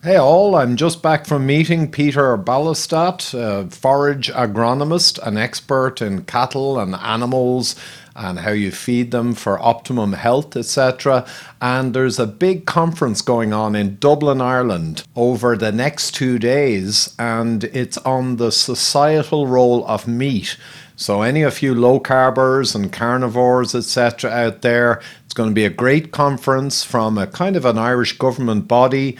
Hey all, I'm just back from meeting Peter Ballerstedt, a forage agronomist, an expert in cattle and animals and how you feed them for optimum health, etc. And there's a big conference going on in Dublin, Ireland over the next 2 days, and it's on the societal role of meat. So any of you low-carbers and carnivores, etc. out there, it's going to be a great conference from a kind of an Irish government body.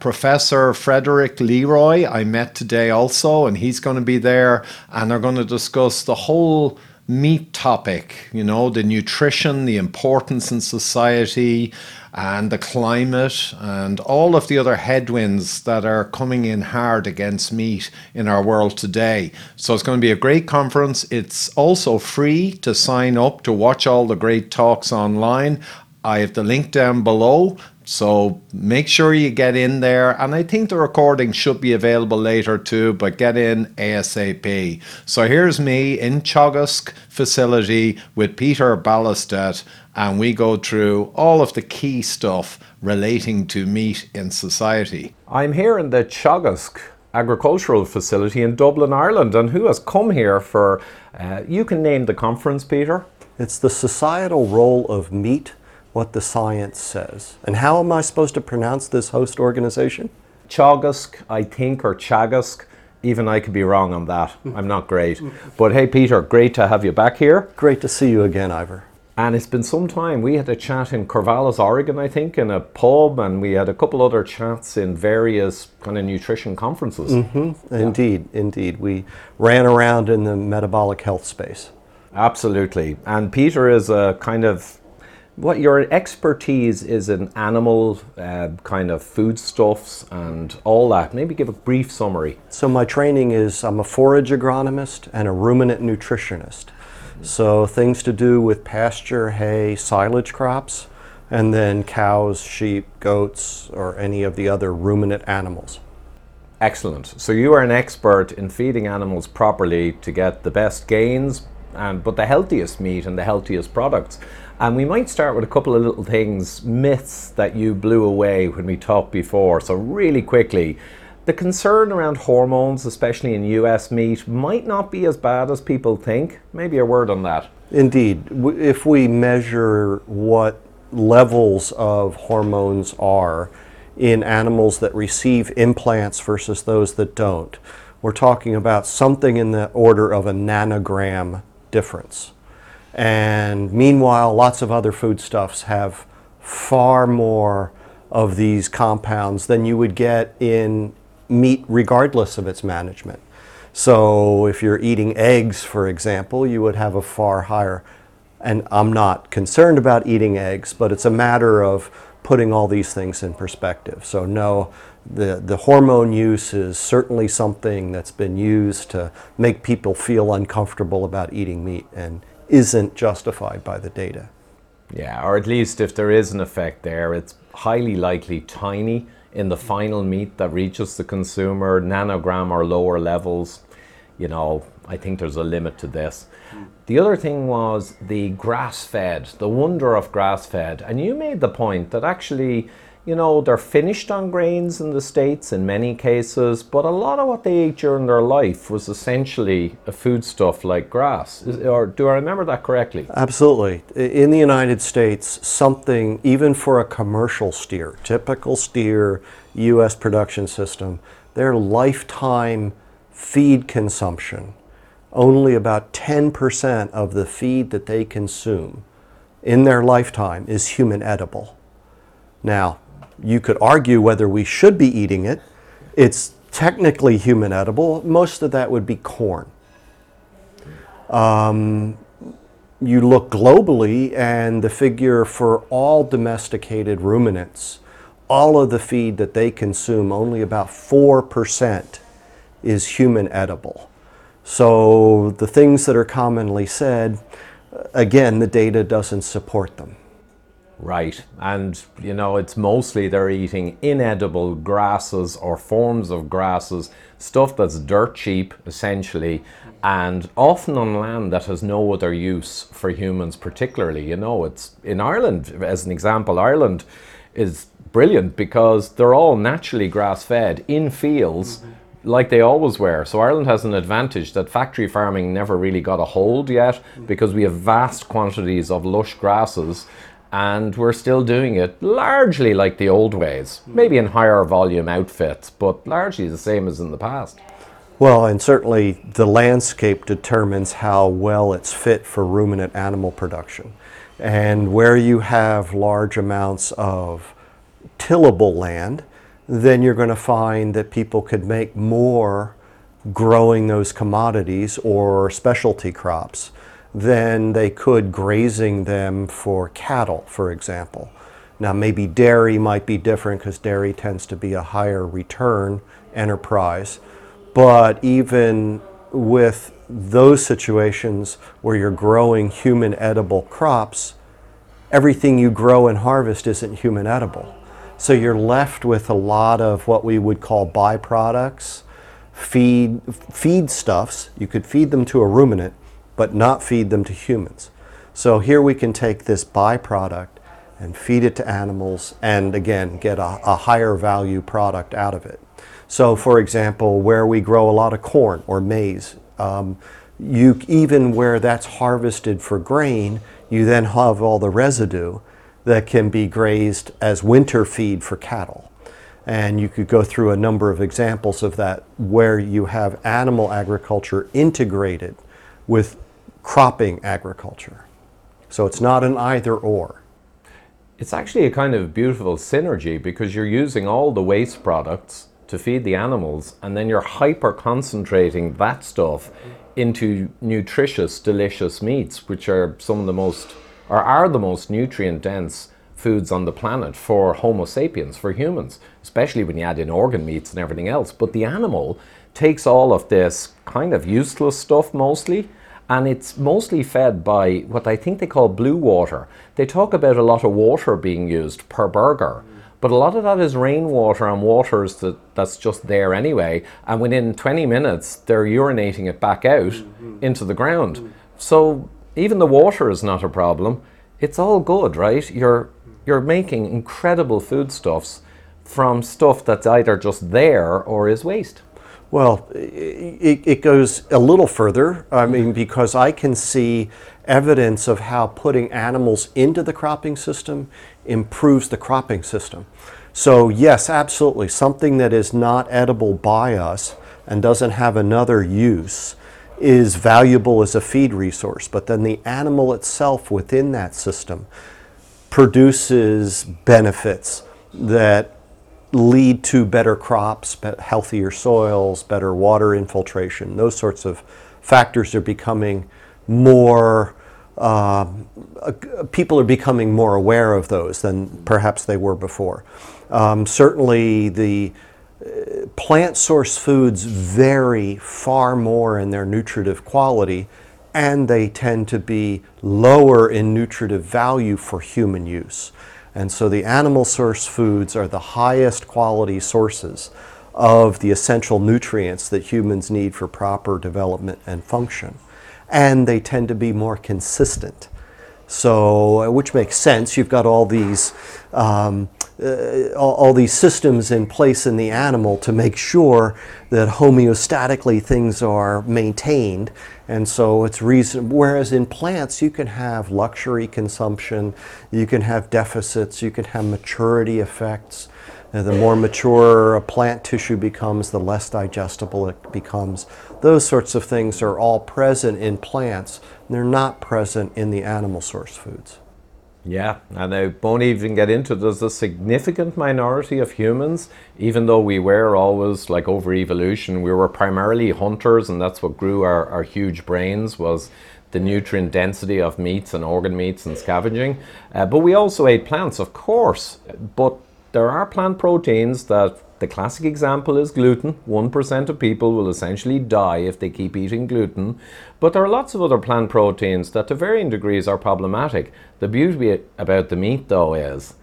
Professor Frederick Leroy I met today also, and he's going to be there, and they're going to discuss the whole meat topic, you know, the nutrition, the importance in society and the climate and all of the other headwinds that are coming in hard against meat in our world today. So it's going to be a great conference. It's also free to sign up to watch all the great talks online. I have the link down below, so make sure you get in there, and I think the recording should be available later too, but get in ASAP. So here's me in Teagasc facility with Peter Ballerstedt, and we go through all of the key stuff relating to meat in society. I'm here in the Teagasc agricultural facility in Dublin, Ireland, and who has come here for, you can name the conference, Peter? It's the societal role of meat, what the science says. And how am I supposed to pronounce this host organization? Teagasc, I think, or Teagasc. Even I could be wrong on that. I'm not great. But hey, Peter, great to have you back here. Great to see you again, Ivor. And it's been some time. We had a chat in Corvallis, Oregon, I think, in a pub, and we had a couple other chats in various kind of nutrition conferences. Mm-hmm. Yeah. Indeed, indeed. We ran around in the metabolic health space. Absolutely. And Peter is a kind of, what your expertise is in animal kind of foodstuffs and all that. Maybe give a brief summary. So my training is, I'm a forage agronomist and a ruminant nutritionist. So things to do with pasture, hay, silage crops, and then cows, sheep, goats, or any of the other ruminant animals. Excellent. So you are an expert in feeding animals properly to get the best gains, but the healthiest meat and the healthiest products. And we might start with a couple of little things, myths that you blew away when we talked before. So really quickly, the concern around hormones, especially in US meat, might not be as bad as people think. Maybe a word on that. Indeed. If we measure what levels of hormones are in animals that receive implants versus those that don't, we're talking about something in the order of a nanogram difference. And meanwhile, lots of other foodstuffs have far more of these compounds than you would get in meat regardless of its management. So if you're eating eggs, for example, you would have a far higher, and I'm not concerned about eating eggs, but it's a matter of putting all these things in perspective. So no, the hormone use is certainly something that's been used to make people feel uncomfortable about eating meat and isn't justified by the data. Yeah, or at least if there is an effect there, it's highly likely tiny in the final meat that reaches the consumer, nanogram or lower levels. You know, I think there's a limit to this. The other thing was the grass-fed, the wonder of grass-fed. And you made the point that actually, you know, they're finished on grains in the States in many cases, but a lot of what they ate during their life was essentially a foodstuff like grass. Or do I remember that correctly? Absolutely. In the United States, something, even for a commercial steer, typical steer, US production system, their lifetime feed consumption, only about 10% of the feed that they consume in their lifetime is human edible. Now, you could argue whether we should be eating it. It's technically human edible. Most of that would be corn. You look globally, and the figure for all domesticated ruminants, all of the feed that they consume, only about 4% is human edible. So the things that are commonly said, again, the data doesn't support them. Right, and you know, it's mostly they're eating inedible grasses or forms of grasses, stuff that's dirt cheap essentially, and often on land that has no other use for humans particularly. You know, it's in Ireland, as an example, Ireland is brilliant because they're all naturally grass-fed in fields like they always were. So Ireland has an advantage that factory farming never really got a hold yet because we have vast quantities of lush grasses and we're still doing it largely like the old ways, maybe in higher volume outfits, but largely the same as in the past. Well, and certainly the landscape determines how well it's fit for ruminant animal production. And where you have large amounts of tillable land, then you're going to find that people could make more growing those commodities or specialty crops than they could grazing them for cattle, for example. Now, maybe dairy might be different because dairy tends to be a higher return enterprise. But even with those situations where you're growing human edible crops, everything you grow and harvest isn't human edible. So you're left with a lot of what we would call byproducts, feedstuffs. You could feed them to a ruminant, but not feed them to humans. So here we can take this byproduct and feed it to animals and again, get a higher value product out of it. So for example, where we grow a lot of corn or maize, even where that's harvested for grain, you then have all the residue that can be grazed as winter feed for cattle. And you could go through a number of examples of that where you have animal agriculture integrated with cropping agriculture. So it's not an either or. It's actually a kind of beautiful synergy because you're using all the waste products to feed the animals and then you're hyper concentrating that stuff into nutritious, delicious meats, which are some of the most, or are the most nutrient dense foods on the planet for Homo sapiens, for humans, especially when you add in organ meats and everything else. But the animal takes all of this kind of useless stuff mostly, and it's mostly fed by what I think they call blue water. They talk about a lot of water being used per burger, but a lot of that is rainwater and waters that's just there anyway, and within 20 minutes they're urinating it back out into the ground. So even the water is not a problem. It's all good, right? You're making incredible foodstuffs from stuff that's either just there or is waste. Well, it goes a little further, I mean, because I can see evidence of how putting animals into the cropping system improves the cropping system. So yes, absolutely, something that is not edible by us and doesn't have another use is valuable as a feed resource, but then the animal itself within that system produces benefits that lead to better crops, healthier soils, better water infiltration. Those sorts of factors are becoming more, people are becoming more aware of those than perhaps they were before. Certainly the plant source foods vary far more in their nutritive quality, and they tend to be lower in nutritive value for human use. And so the animal source foods are the highest quality sources of the essential nutrients that humans need for proper development and function. And they tend to be more consistent. So, which makes sense. You've got all these systems in place in the animal to make sure that homeostatically things are maintained. And so it's reasonable. Whereas in plants, you can have luxury consumption, you can have deficits, you can have maturity effects. And the more mature a plant tissue becomes, the less digestible it becomes. Those sorts of things are all present in plants. They're not present in the animal source foods. Yeah, and I won't even get into, there's a significant minority of humans, even though we were always, like over evolution, we were primarily hunters, and that's what grew our huge brains, was the nutrient density of meats and organ meats and scavenging. But we also ate plants, of course, but there are plant proteins that, the classic example is gluten. 1% of people will essentially die if they keep eating gluten. But there are lots of other plant proteins that to varying degrees are problematic. The beauty about the meat though is,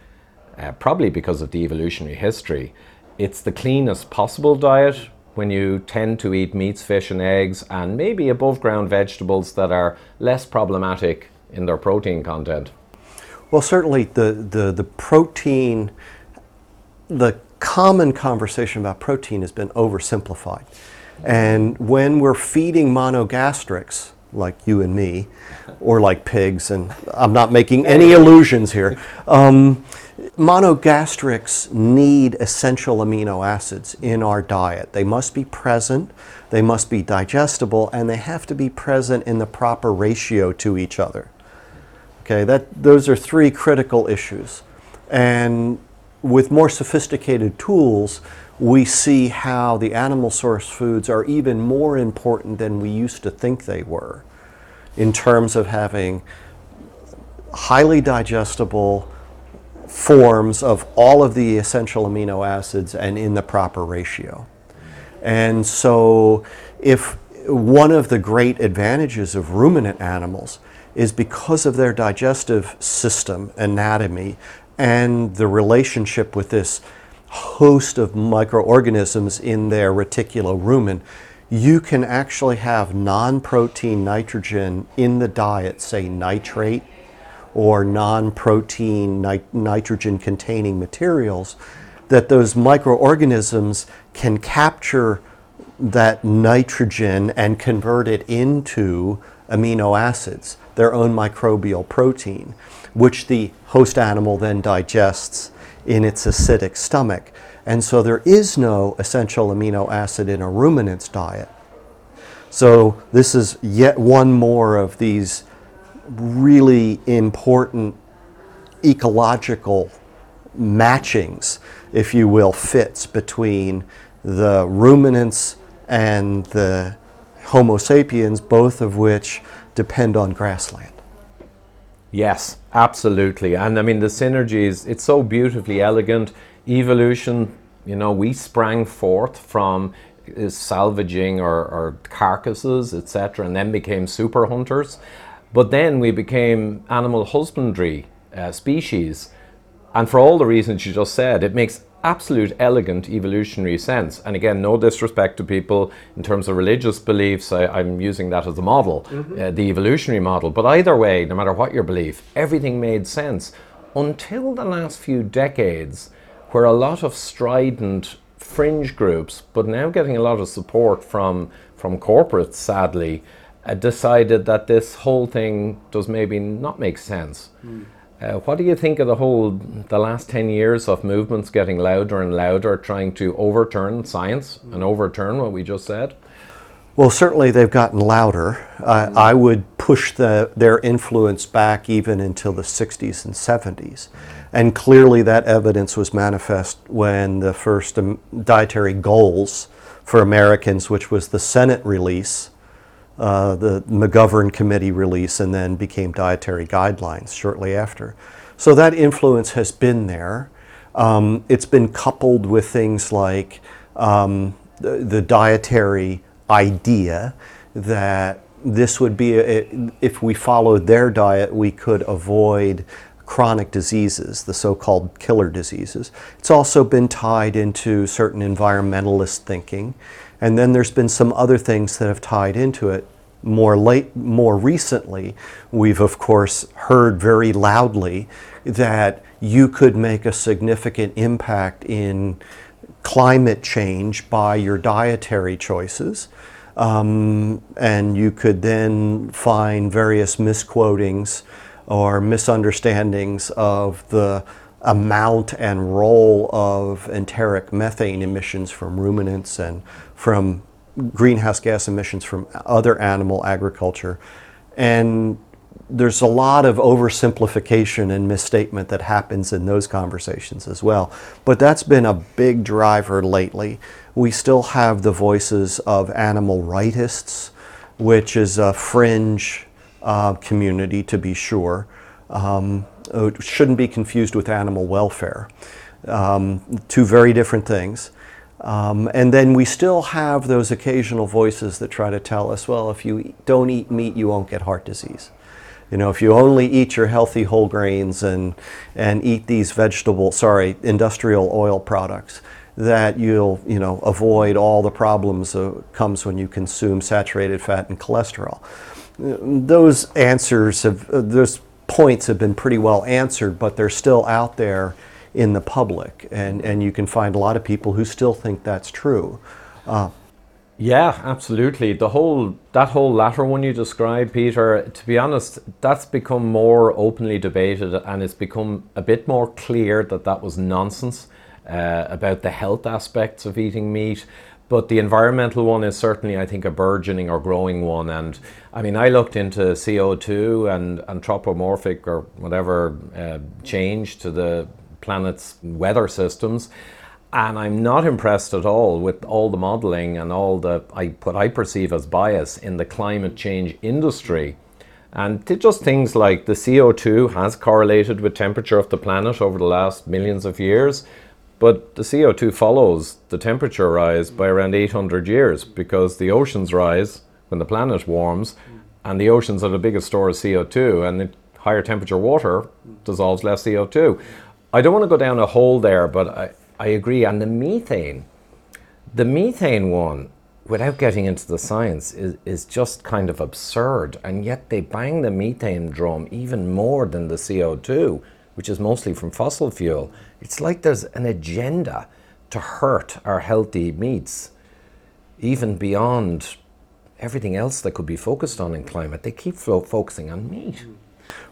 probably because of the evolutionary history, it's the cleanest possible diet when you tend to eat meats, fish and eggs, and maybe above ground vegetables that are less problematic in their protein content. Well, certainly the protein, the common conversation about protein has been oversimplified. And when we're feeding monogastrics, like you and me, or like pigs, and I'm not making any illusions here, monogastrics need essential amino acids in our diet. They must be present, they must be digestible, and they have to be present in the proper ratio to each other. Okay, those are three critical issues. And with more sophisticated tools, we see how the animal source foods are even more important than we used to think they were in terms of having highly digestible forms of all of the essential amino acids and in the proper ratio. And so if one of the great advantages of ruminant animals is because of their digestive system anatomy and the relationship with this host of microorganisms in their reticulorumen, you can actually have non-protein nitrogen in the diet, say nitrate or non-protein nitrogen-containing materials, that those microorganisms can capture that nitrogen and convert it into amino acids, their own microbial protein, which the host animal then digests in its acidic stomach. And so there is no essential amino acid in a ruminant's diet. So this is yet one more of these really important ecological matchings, if you will, fits between the ruminants and the Homo sapiens, both of which depend on grassland. Yes, absolutely. And I mean, the synergies, it's so beautifully elegant. Evolution, you know, we sprang forth from salvaging or carcasses, etc., and then became super hunters. But then we became animal husbandry species. And for all the reasons you just said, it makes absolute elegant evolutionary sense. And again, no disrespect to people in terms of religious beliefs. I'm using that as a model, the evolutionary model. But either way, no matter what your belief, everything made sense until the last few decades, where a lot of strident fringe groups, but now getting a lot of support from corporates, sadly, decided that this whole thing does maybe not make sense. What do you think of the last 10 years of movements getting louder and louder, trying to overturn science and overturn what we just said? Well, certainly they've gotten louder. I would push their influence back even until the 60s and 70s. And clearly that evidence was manifest when the first dietary goals for Americans, which was the Senate release, the McGovern Committee release, and then became dietary guidelines shortly after. So that influence has been there. It's been coupled with things like the dietary idea that this would be, if we followed their diet, we could avoid chronic diseases, the so-called killer diseases. It's also been tied into certain environmentalist thinking. And then there's been some other things that have tied into it. More recently, we've of course heard very loudly that you could make a significant impact in climate change by your dietary choices. And you could then find various misquotings or misunderstandings of the amount and role of enteric methane emissions from ruminants and from greenhouse gas emissions from other animal agriculture. And there's a lot of oversimplification and misstatement that happens in those conversations as well. But that's been a big driver lately. We still have the voices of animal rightists, which is a fringe community, to be sure. It shouldn't be confused with animal welfare. Two very different things. And then we still have those occasional voices that try to tell us, well, if you don't eat meat, you won't get heart disease. You know, if you only eat your healthy whole grains and eat these industrial oil products, that you'll, you know, avoid all the problems that comes when you consume saturated fat and cholesterol. Those answers have, those points have been pretty well answered, but they're still out there in the public, and you can find a lot of people who still think that's true. Yeah, absolutely. That whole latter one you described, Peter, to be honest, that's become more openly debated, and it's become a bit more clear that that was nonsense about the health aspects of eating meat. But the environmental one is certainly, I think, a burgeoning or growing one. And I mean, I looked into CO2 and anthropomorphic or whatever change to the planet's weather systems. And I'm not impressed at all with all the modeling and all the what I perceive as bias in the climate change industry. And just things like the CO2 has correlated with temperature of the planet over the last millions of years, but the CO2 follows the temperature rise by around 800 years because the oceans rise when the planet warms, and the oceans are the biggest store of CO2, and the higher temperature water dissolves less CO2. I don't want to go down a hole there, but I agree. And the methane one, without getting into the science, is just kind of absurd. And yet they bang the methane drum even more than the CO2, which is mostly from fossil fuel. It's like there's an agenda to hurt our healthy meats, even beyond everything else that could be focused on in climate. They keep focusing on meat.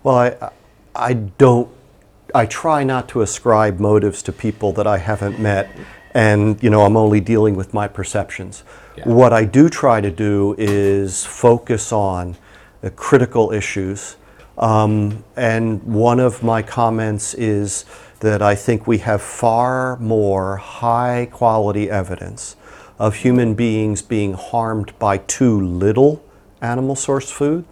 Well, I try not to ascribe motives to people that I haven't met, and you know, I'm only dealing with my perceptions. Yeah. What I do try to do is focus on the critical issues, and one of my comments is that I think we have far more high quality evidence of human beings being harmed by too little animal source food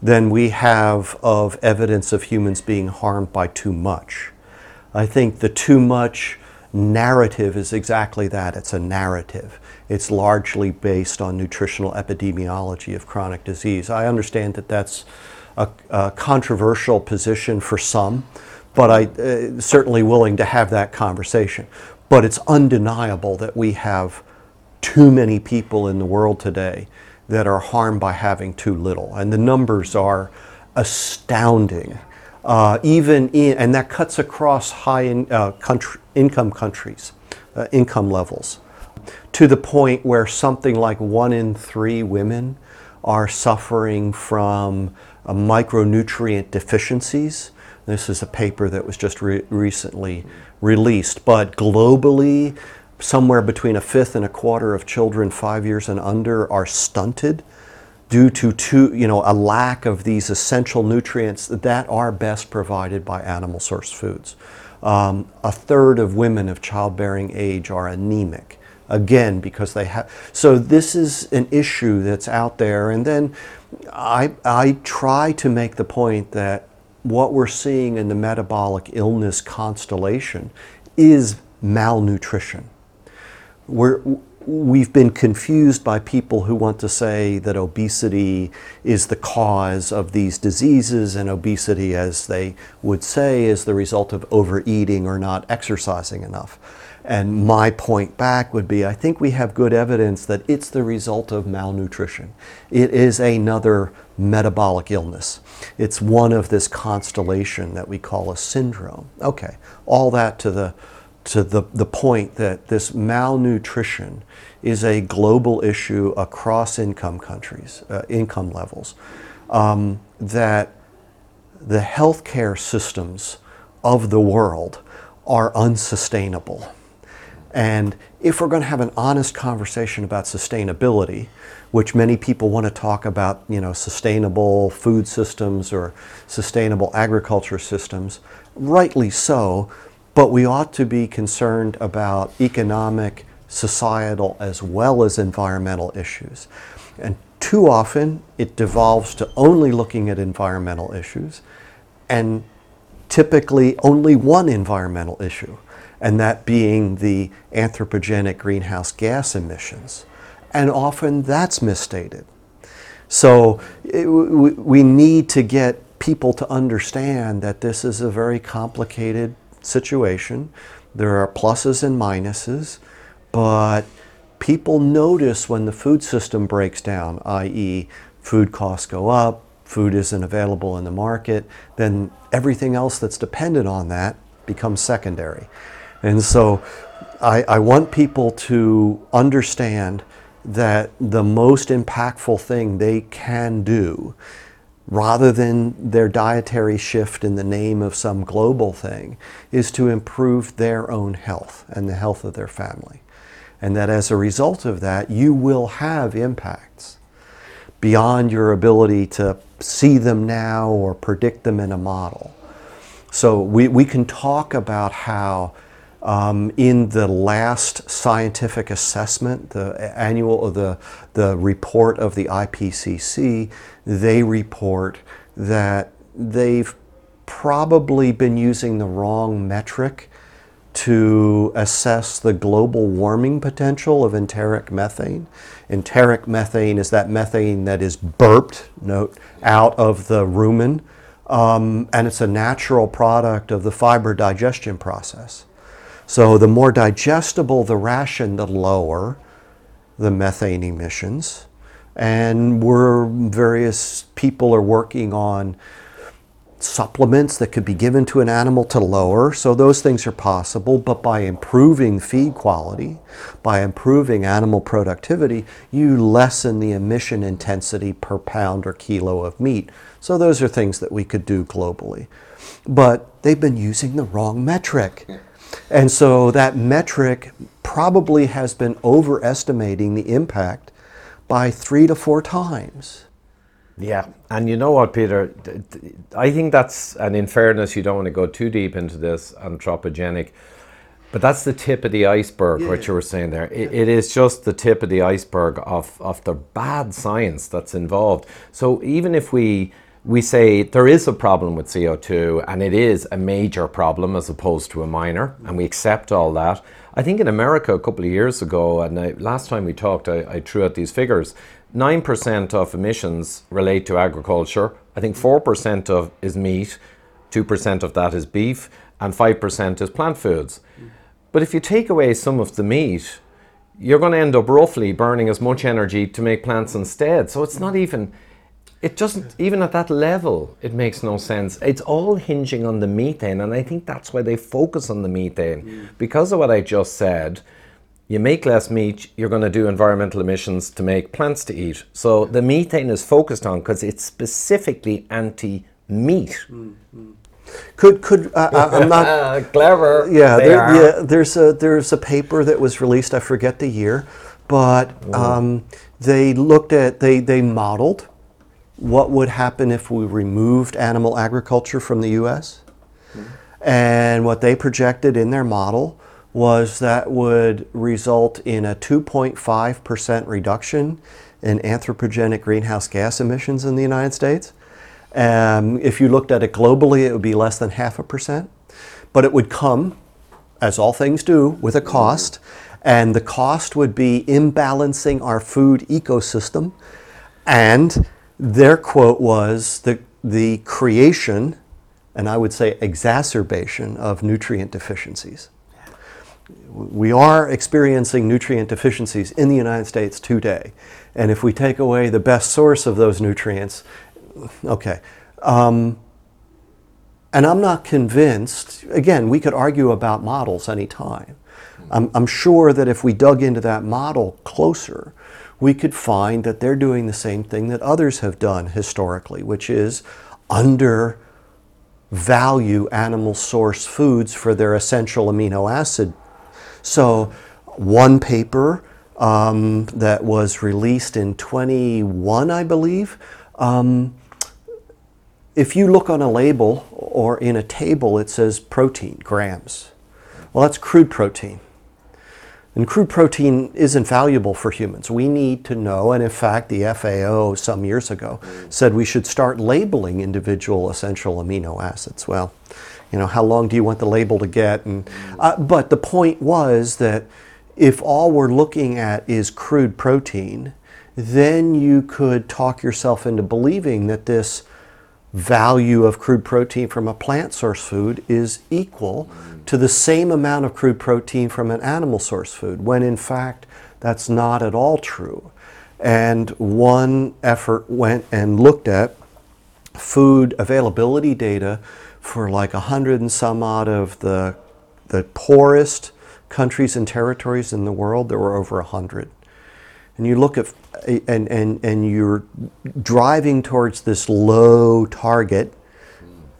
than we have of evidence of humans being harmed by too much. I think the too much narrative is exactly that. It's a narrative. It's largely based on nutritional epidemiology of chronic disease. I understand that that's a controversial position for some, but I'm certainly willing to have that conversation. But it's undeniable that we have too many people in the world today that are harmed by having too little. And the numbers are astounding. And that cuts across high income countries, income levels, to the point where something like 1 in 3 women are suffering from micronutrient deficiencies. This is a paper that was just recently released, but globally, somewhere between 1/5 and 1/4 of children 5 years and under are stunted due to a lack of these essential nutrients that are best provided by animal source foods. 1/3 of women of childbearing age are anemic, again, because they have. So this is an issue that's out there. And then I try to make the point that what we're seeing in the metabolic illness constellation is malnutrition. We've been confused by people who want to say that obesity is the cause of these diseases, and obesity, as they would say, is the result of overeating or not exercising enough. And my point back would be, I think we have good evidence that it's the result of malnutrition. It is another metabolic illness. It's one of this constellation that we call a syndrome. Okay, all that to the point that this malnutrition is a global issue across income countries, income levels, that the healthcare systems of the world are unsustainable. And if we're going to have an honest conversation about sustainability, which many people want to talk about, sustainable food systems or sustainable agriculture systems, rightly so, but we ought to be concerned about economic, societal, as well as environmental issues. And too often, it devolves to only looking at environmental issues, and typically only one environmental issue, and that being the anthropogenic greenhouse gas emissions. And often that's misstated. So we need to get people to understand that this is a very complicated situation. There are pluses and minuses, but people notice when the food system breaks down, i.e. food costs go up, food isn't available in the market, then everything else that's dependent on that becomes secondary. And so I want people to understand that the most impactful thing they can do, rather than their dietary shift in the name of some global thing, is to improve their own health and the health of their family. And that as a result of that, you will have impacts beyond your ability to see them now or predict them in a model. So we can talk about how in the last scientific assessment, the report of the IPCC, they report that they've probably been using the wrong metric to assess the global warming potential of enteric methane. Enteric methane is that methane that is burped out of the rumen, and it's a natural product of the fiber digestion process. So the more digestible the ration, the lower the methane emissions. And various people are working on supplements that could be given to an animal to lower. So those things are possible, but by improving feed quality, by improving animal productivity, you lessen the emission intensity per pound or kilo of meat. So those are things that we could do globally. But they've been using the wrong metric. And so that metric probably has been overestimating the impact by 3 to 4 times. Yeah, and you know what, Peter, I think that's, and in fairness, you don't want to go too deep into this, anthropogenic, but that's the tip of the iceberg, yeah. What you were saying there. It is just the tip of the iceberg of the bad science that's involved. So even if we say there is a problem with CO2 and it is a major problem as opposed to a minor, and we accept all that. I think in America a couple of years ago, and last time we talked, I threw out these figures, 9% of emissions relate to agriculture. I think 4% of is meat, 2% of that is beef, and 5% is plant foods. But if you take away some of the meat, you're going to end up roughly burning as much energy to make plants instead. So it's not even... It doesn't, even at that level, it makes no sense. It's all hinging on the methane, and I think that's why they focus on the methane. Mm. Because of what I just said, you make less meat, you're going to do environmental emissions to make plants to eat. So the methane is focused on because it's specifically anti-meat. Mm-hmm. I'm not... Clever. Yeah, there's a paper that was released, I forget the year, but they looked at, they modeled what would happen if we removed animal agriculture from the US. Mm-hmm. And what they projected in their model was that would result in a 2.5% reduction in anthropogenic greenhouse gas emissions in the United States. If you looked at it globally, it would be less than 0.5%, but it would come, as all things do, with a cost, and the cost would be imbalancing our food ecosystem. And their quote was the creation, and I would say exacerbation, of nutrient deficiencies. We are experiencing nutrient deficiencies in the United States today. And if we take away the best source of those nutrients, okay. And I'm not convinced, again, we could argue about models anytime. I'm sure that if we dug into that model closer, we could find that they're doing the same thing that others have done historically, which is undervalue animal source foods for their essential amino acid. So one paper that was released in 21, I believe, if you look on a label or in a table, it says protein, grams. Well, that's crude protein. And crude protein isn't valuable for humans. We need to know, and in fact, the FAO some years ago said we should start labeling individual essential amino acids. Well, you know, how long do you want the label to get? And, but the point was that if all we're looking at is crude protein, then you could talk yourself into believing that this value of crude protein from a plant source food is equal to the same amount of crude protein from an animal source food, when in fact that's not at all true. And one effort went and looked at food availability data for like 100 and some odd of the poorest countries and territories in the world. There were over 100. And you look at, and you're driving towards this low target.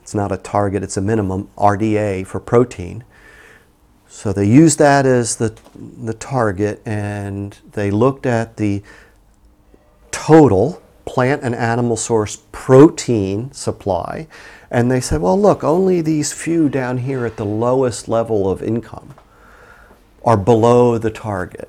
It's not a target, it's a minimum, RDA for protein. So they used that as the target, and they looked at the total plant and animal source protein supply, and they said, well, look, only these few down here at the lowest level of income are below the target.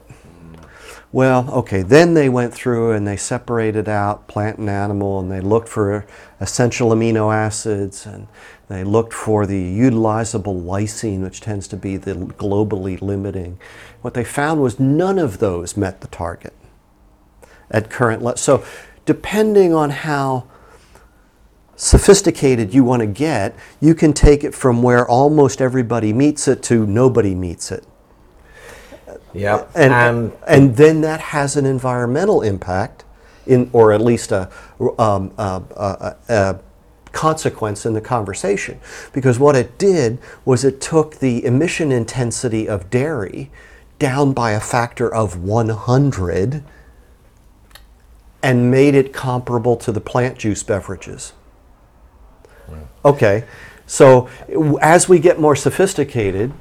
Well, okay, then they went through and they separated out plant and animal, and they looked for essential amino acids, and they looked for the utilizable lysine, which tends to be the globally limiting. What they found was none of those met the target at current level. So depending on how sophisticated you want to get, you can take it from where almost everybody meets it to nobody meets it. Yeah, and then that has an environmental impact, or at least a consequence in the conversation. Because what it did was it took the emission intensity of dairy down by a factor of 100 and made it comparable to the plant juice beverages. Okay, so as we get more sophisticated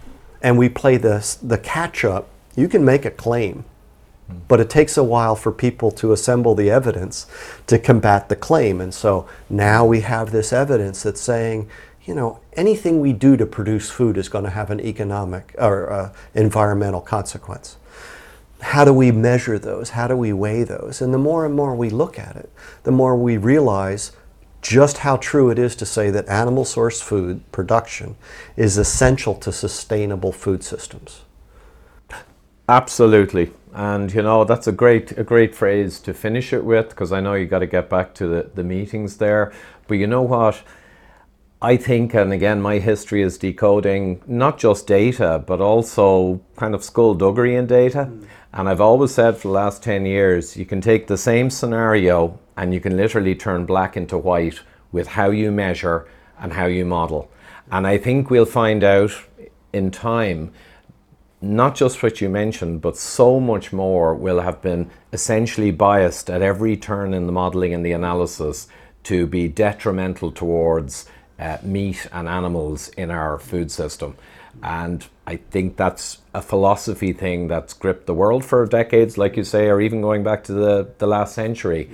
and we play the catch-up, you can make a claim, but it takes a while for people to assemble the evidence to combat the claim. And so now we have this evidence that's saying, you know, anything we do to produce food is going to have an economic or environmental consequence. How do we measure those? How do we weigh those? And the more and more we look at it, the more we realize just how true it is to say that animal source food production is essential to sustainable food systems. Absolutely, and you know, that's a great phrase to finish it with, because I know you got to get back to the meetings there. But you know what, I think, and again, my history is decoding not just data, but also kind of skullduggery in data. And I've always said for the last 10 years, you can take the same scenario and you can literally turn black into white with how you measure and how you model. And I think we'll find out in time, not just what you mentioned, but so much more will have been essentially biased at every turn in the modeling and the analysis to be detrimental towards meat and animals in our food system. And I think that's a philosophy thing that's gripped the world for decades, like you say, or even going back to the last century,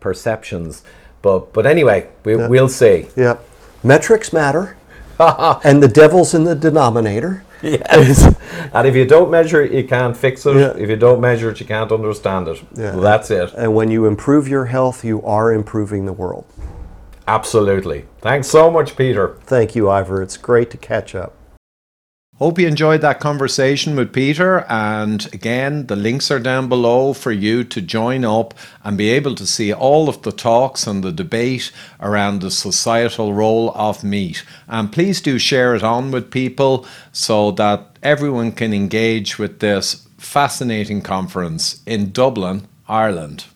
perceptions. But anyway, we'll see. Yeah, metrics matter, and the devil's in the denominator. Yes, and if you don't measure it, you can't fix it. Yeah. If you don't measure it, you can't understand it. Yeah. Well, that's it. And when you improve your health, you are improving the world. Absolutely. Thanks so much, Peter. Thank you, Ivor. It's great to catch up. Hope you enjoyed that conversation with Peter. And again, the links are down below for you to join up and be able to see all of the talks and the debate around the societal role of meat. And please do share it on with people so that everyone can engage with this fascinating conference in Dublin, Ireland.